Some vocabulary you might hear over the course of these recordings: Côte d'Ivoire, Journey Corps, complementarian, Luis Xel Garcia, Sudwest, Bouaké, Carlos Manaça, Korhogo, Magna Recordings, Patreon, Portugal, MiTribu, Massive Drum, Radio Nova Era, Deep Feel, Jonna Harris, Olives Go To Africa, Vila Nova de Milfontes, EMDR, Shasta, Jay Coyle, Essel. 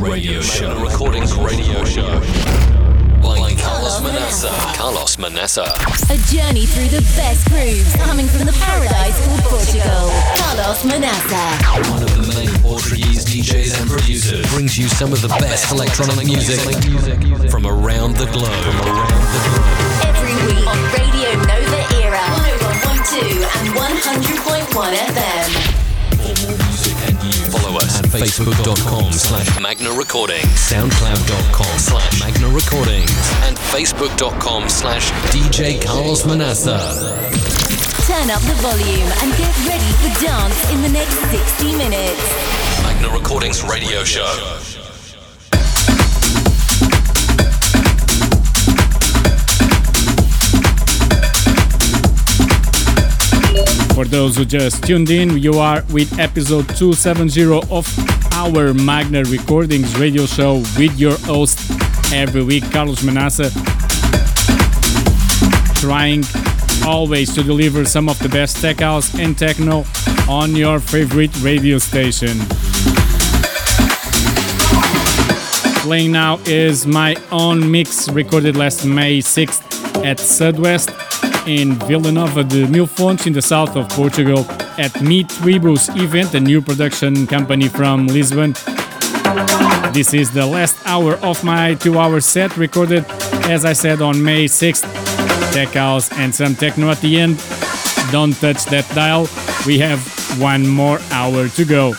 Recordings Radio Show. Magna Recordings Radio Show. By Carlos Manaça. Carlos Manaça. A journey through the best grooves coming from the paradise called Portugal. Carlos Manaça. One of the main Portuguese DJs and producers brings you some of the best electronic music from around the globe. Every week on Radio Nova Era, 101.2 and 100.1 FM. Follow us at facebook.com/Magna Recordings, soundcloud.com/Magna Recordings, and facebook.com/DJ Carlos Manaça. Turn up the volume and get ready for dance in the next 60 minutes. Magna Recordings Radio Show. For those who just tuned in, you are with episode 270 of our Magna Recordings radio show with your host every week, Carlos Manaça. Trying always to deliver some of the best tech house and techno on your favorite radio station. Playing now is my own mix recorded last May 6th at Sudwest in Vila Nova de Milfontes in the south of Portugal at MiTribu's event, a new production company from Lisbon. This is the last hour of my 2-hour set recorded, as I said, on May 6th. Tech house and some techno at the end. Don't touch that dial. We have one more hour to go.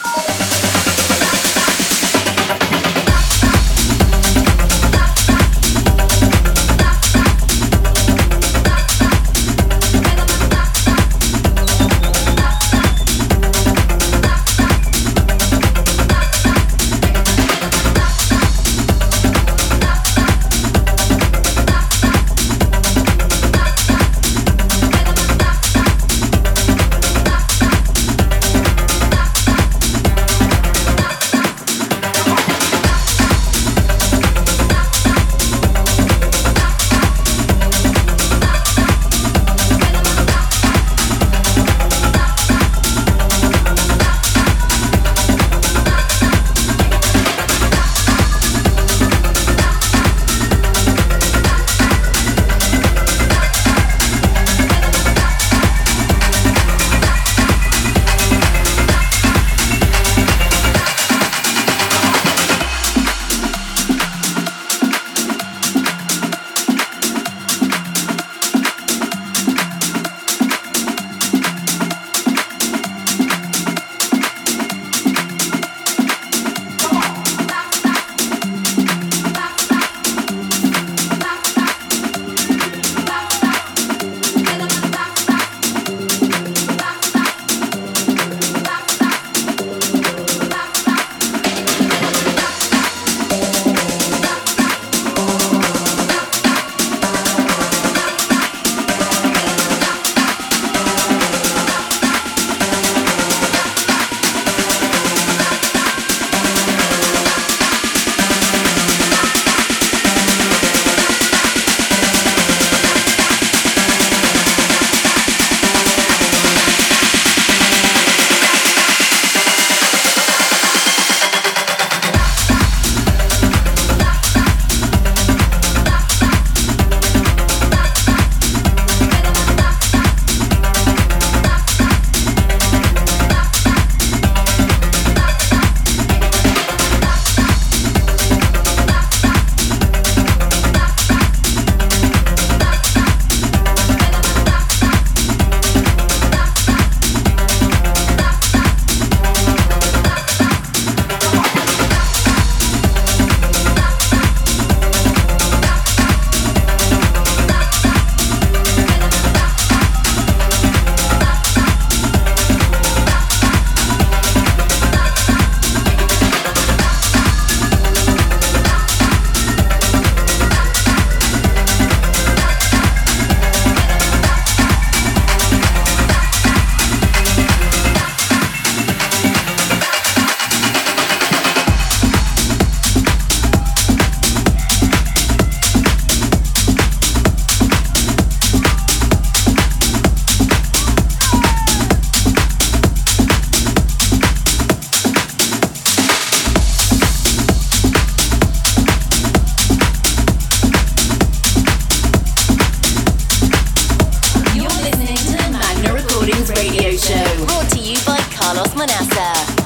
Radio Show, brought to you by Carlos Manaça.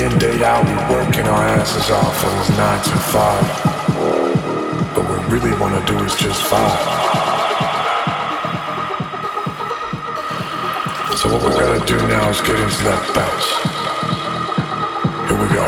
day in, day out, we're working our asses off and it's 9 to 5. But what we really want to do is just vibe. So what we gotta do now is get into that bounce. Here we go.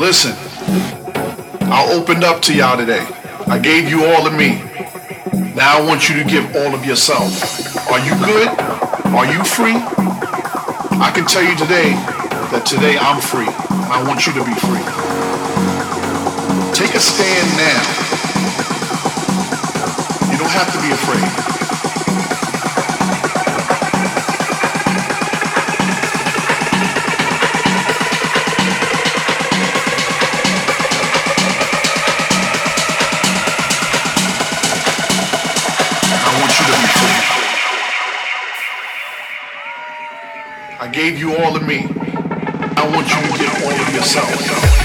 Listen, I opened up to y'all today. I gave you all of me. Now I want you to give all of yourself. Are you good? Are you free? I can tell you today that today I'm free. And I want you to be free. Take a stand now. You don't have to be afraid. I gave you all of me. I want you to get all of yourself.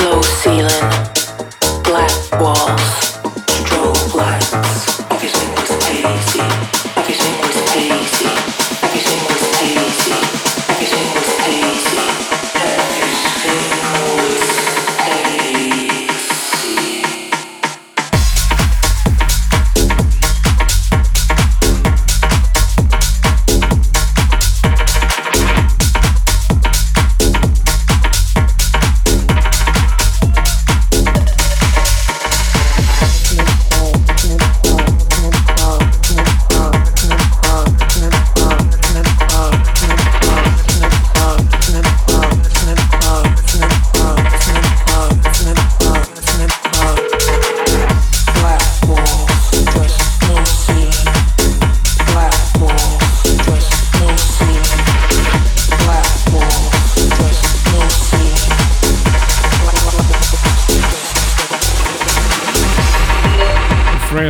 Low ceiling, black walls, strobe lights. Everything was hazy. Everything was hazy. Everything was hazy. Everything was hazy.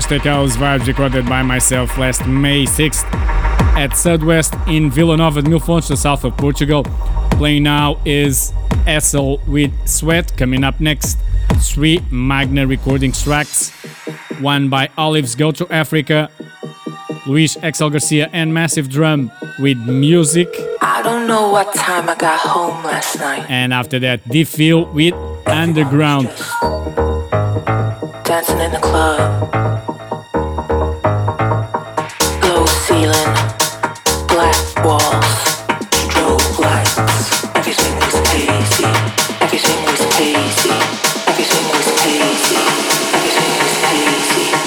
Take House Vibes, recorded by myself last May 6th at Sudwest in Vila Nova de Milfontes, the south of Portugal. Playing now is Essel with Sweat. Coming up next, three Magna Recordings tracks, one by Olives Go To Africa, Luis Xel Garcia and Massive Drum with Music. I don't know what time I got home last night. And after that, Deep Feel with Underground. Dancing in the club. Feeling black walls, strobe lights. Everything was hazy. Everything was hazy. Everything was hazy. Everything was hazy. Everything was hazy.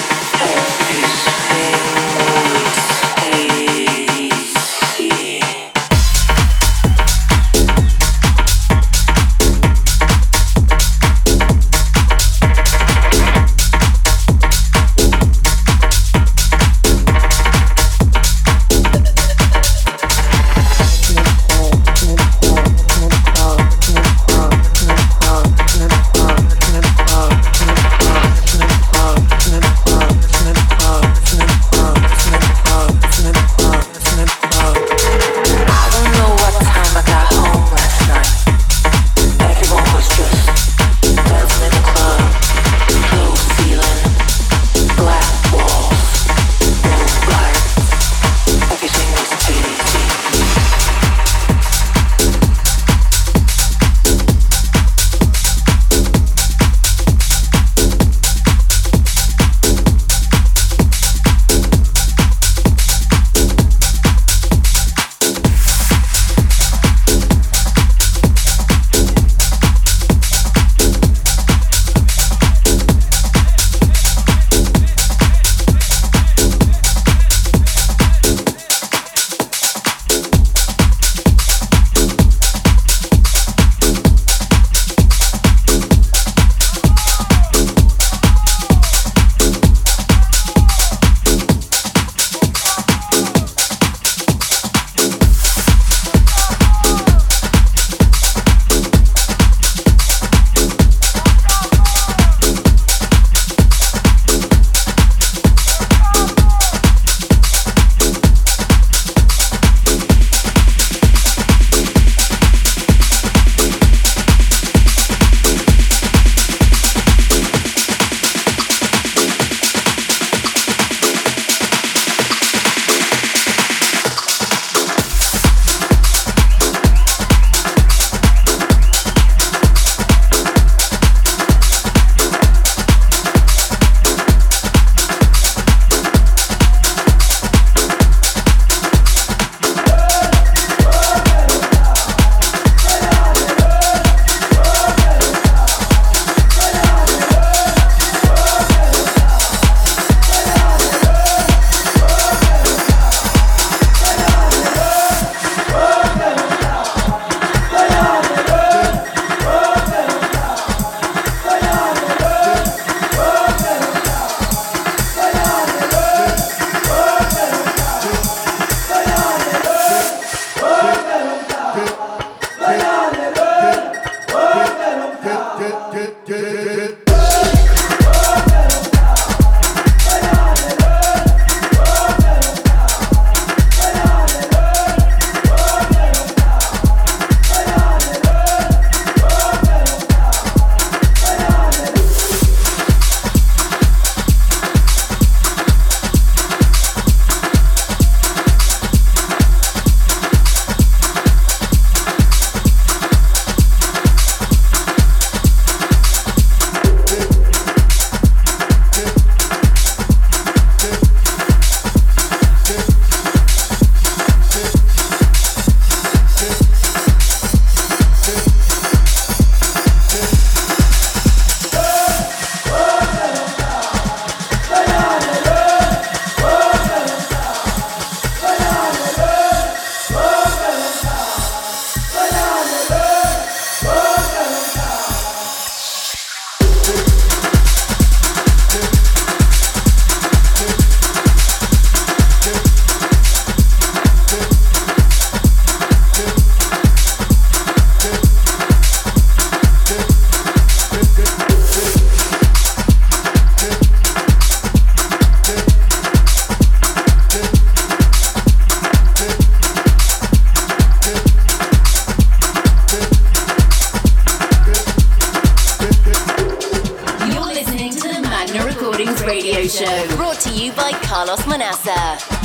Show, brought to you by Carlos Manaça.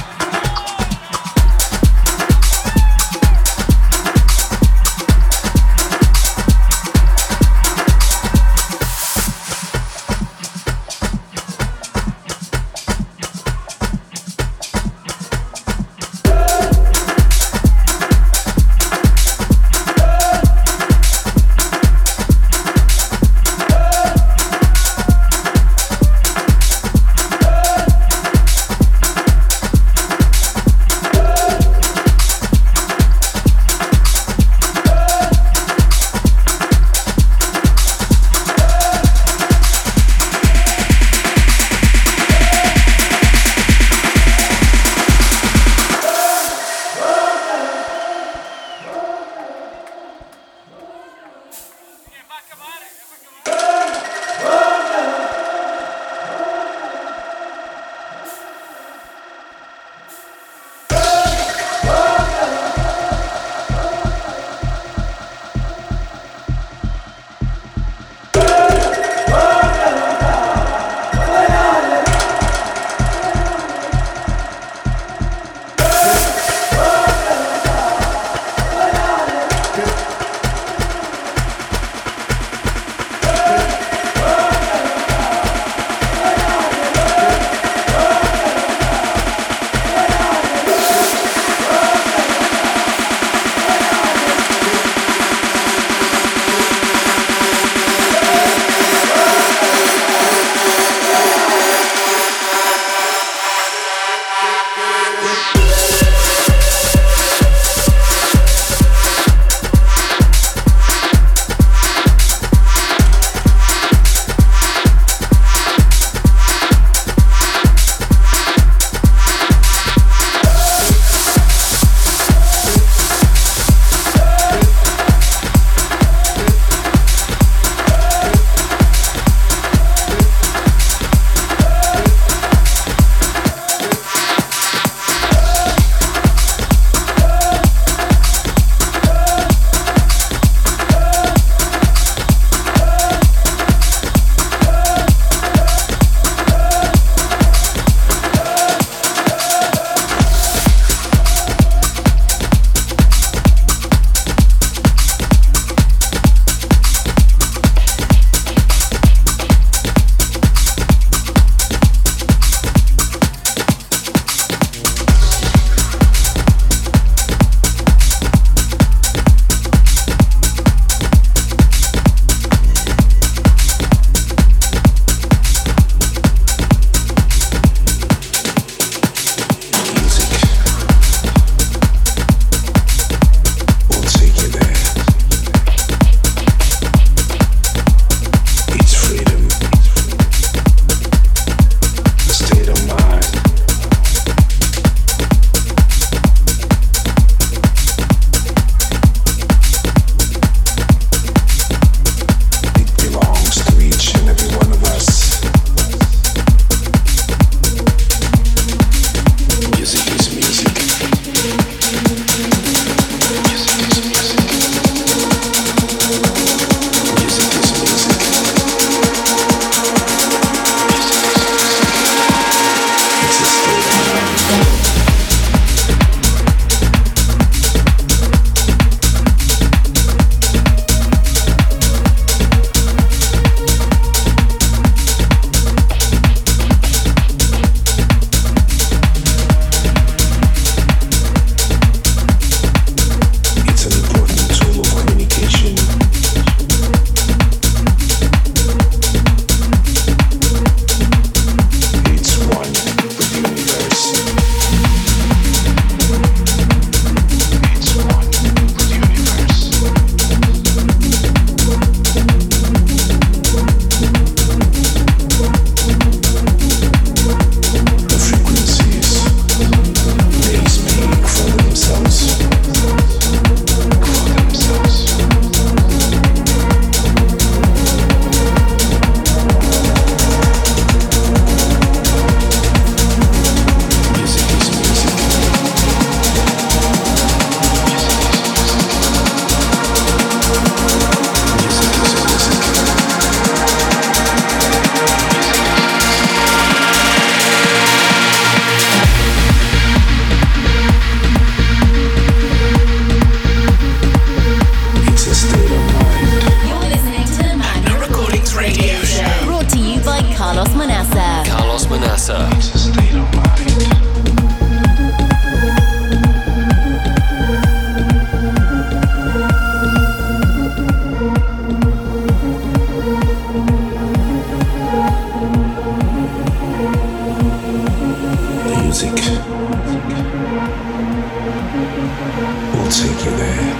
We'll take you there.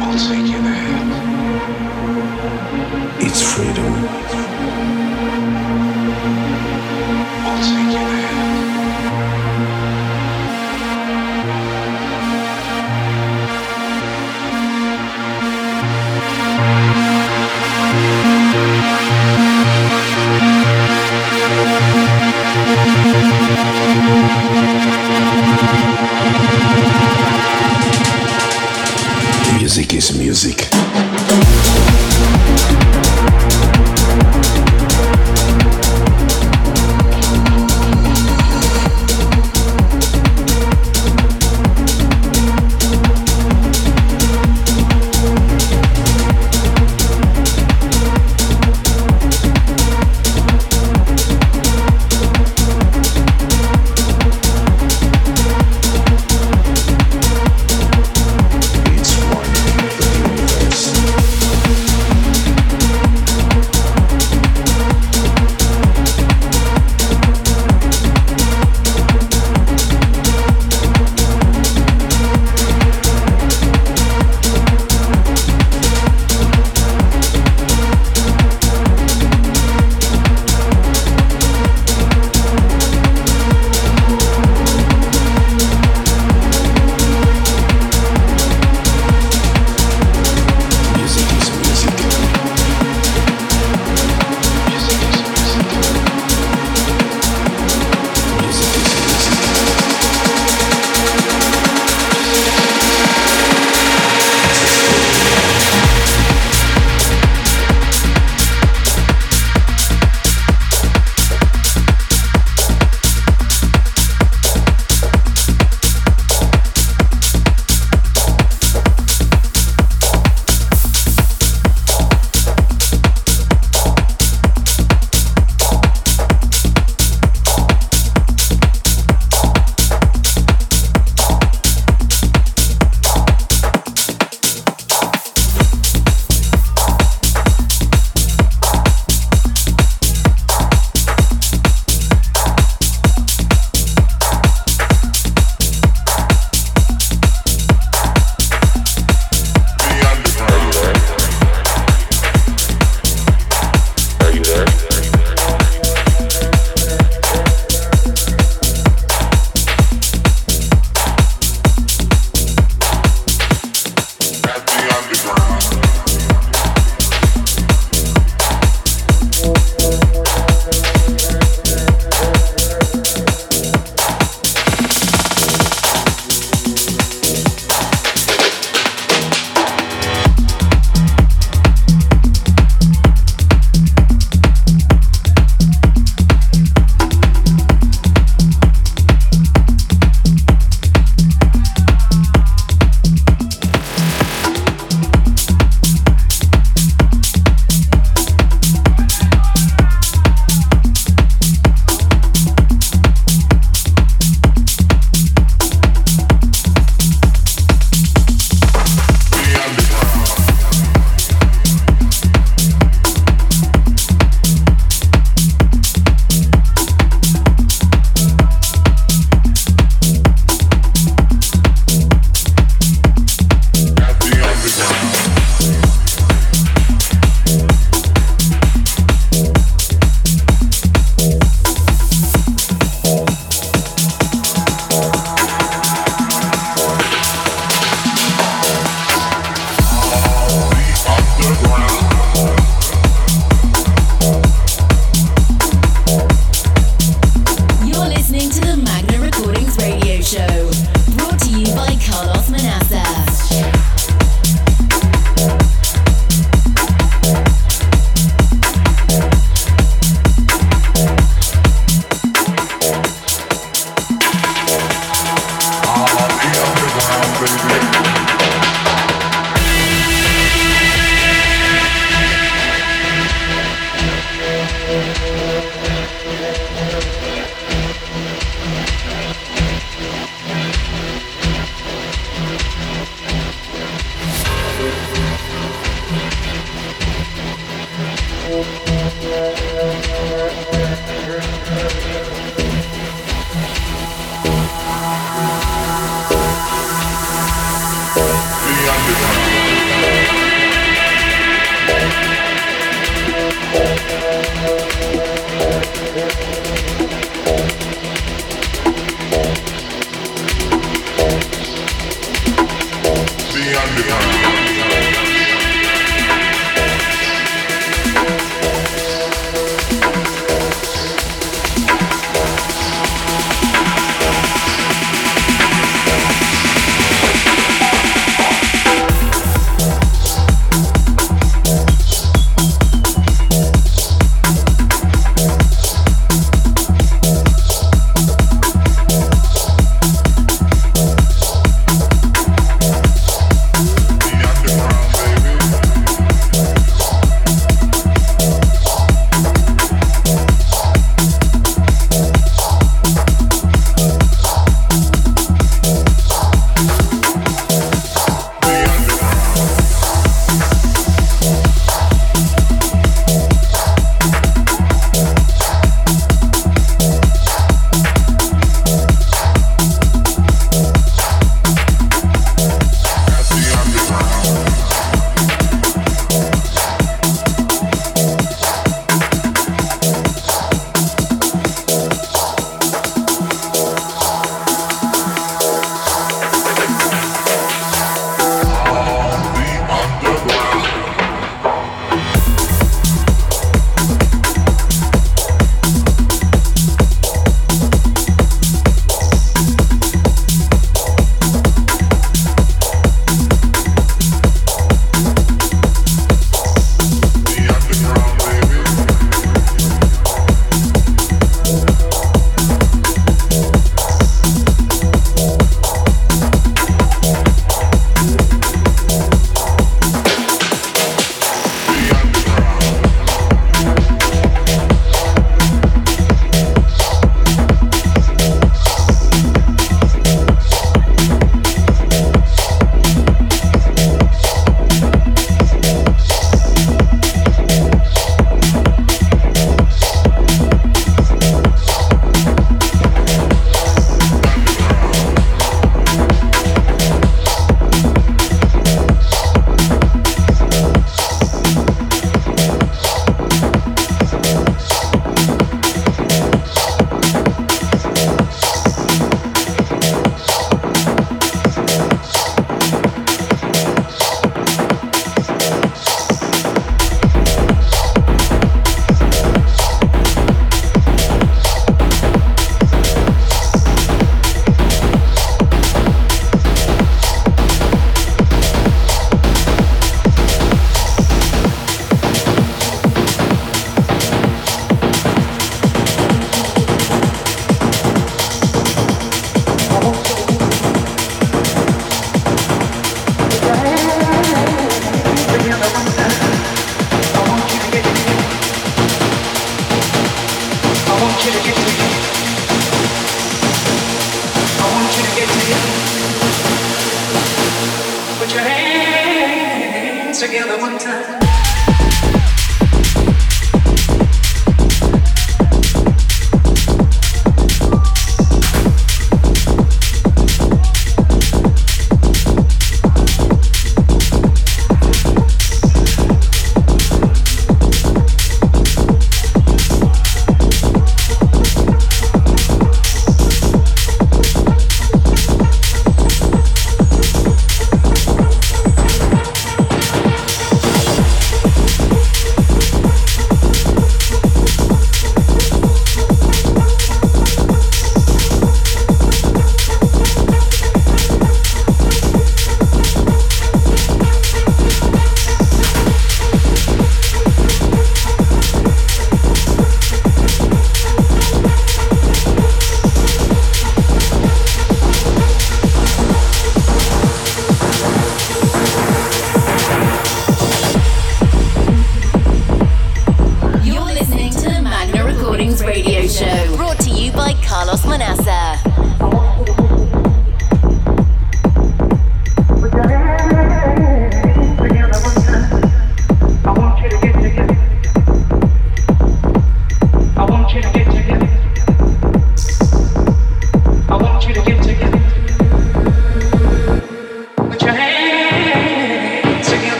We'll take you there. It's freedom. We'll take you there. Music is music.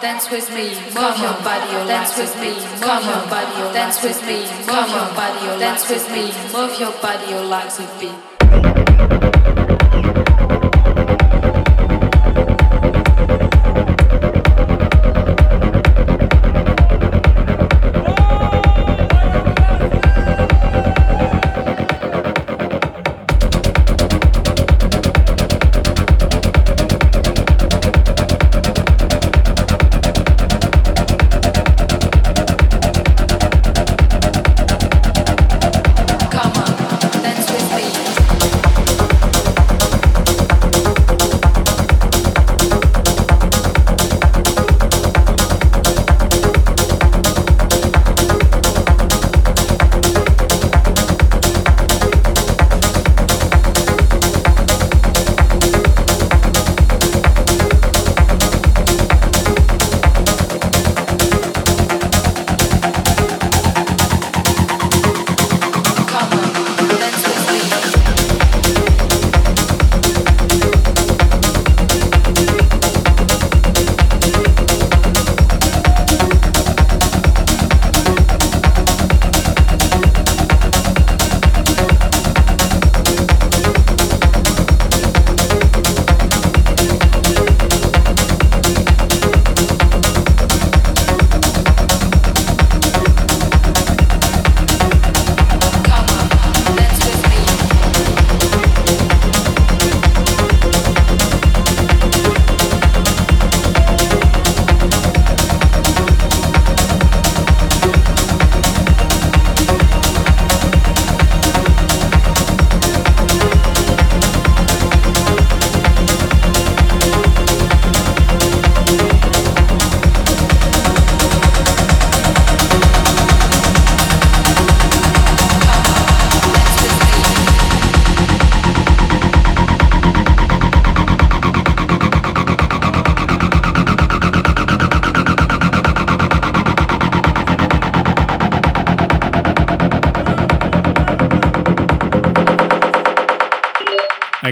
dance with me, move your body, dance with me, move your body, dance with me, move your body, dance with me, move your body, relax with me.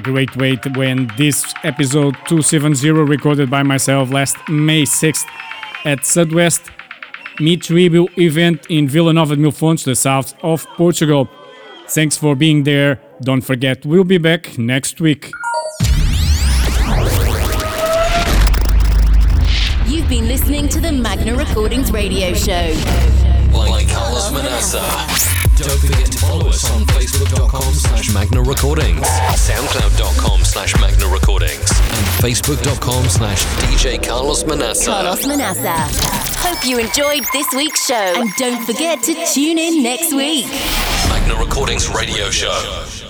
Great wait when this episode 270 recorded by myself last May 6th at Sudwest MiTribu event in Vila Nova de Milfontes, the south of Portugal. Thanks for being there. Don't forget, we'll be back next week. You've been listening to the Magna Recordings radio show. By Carlos Manaça. Don't forget to follow us on Facebook.com/Magna Recordings, SoundCloud.com/Magna Recordings, and Facebook.com/DJ Carlos Manaça. Carlos Manaça. Hope you enjoyed this week's show, and don't forget to tune in next week. Magna Recordings Radio Show.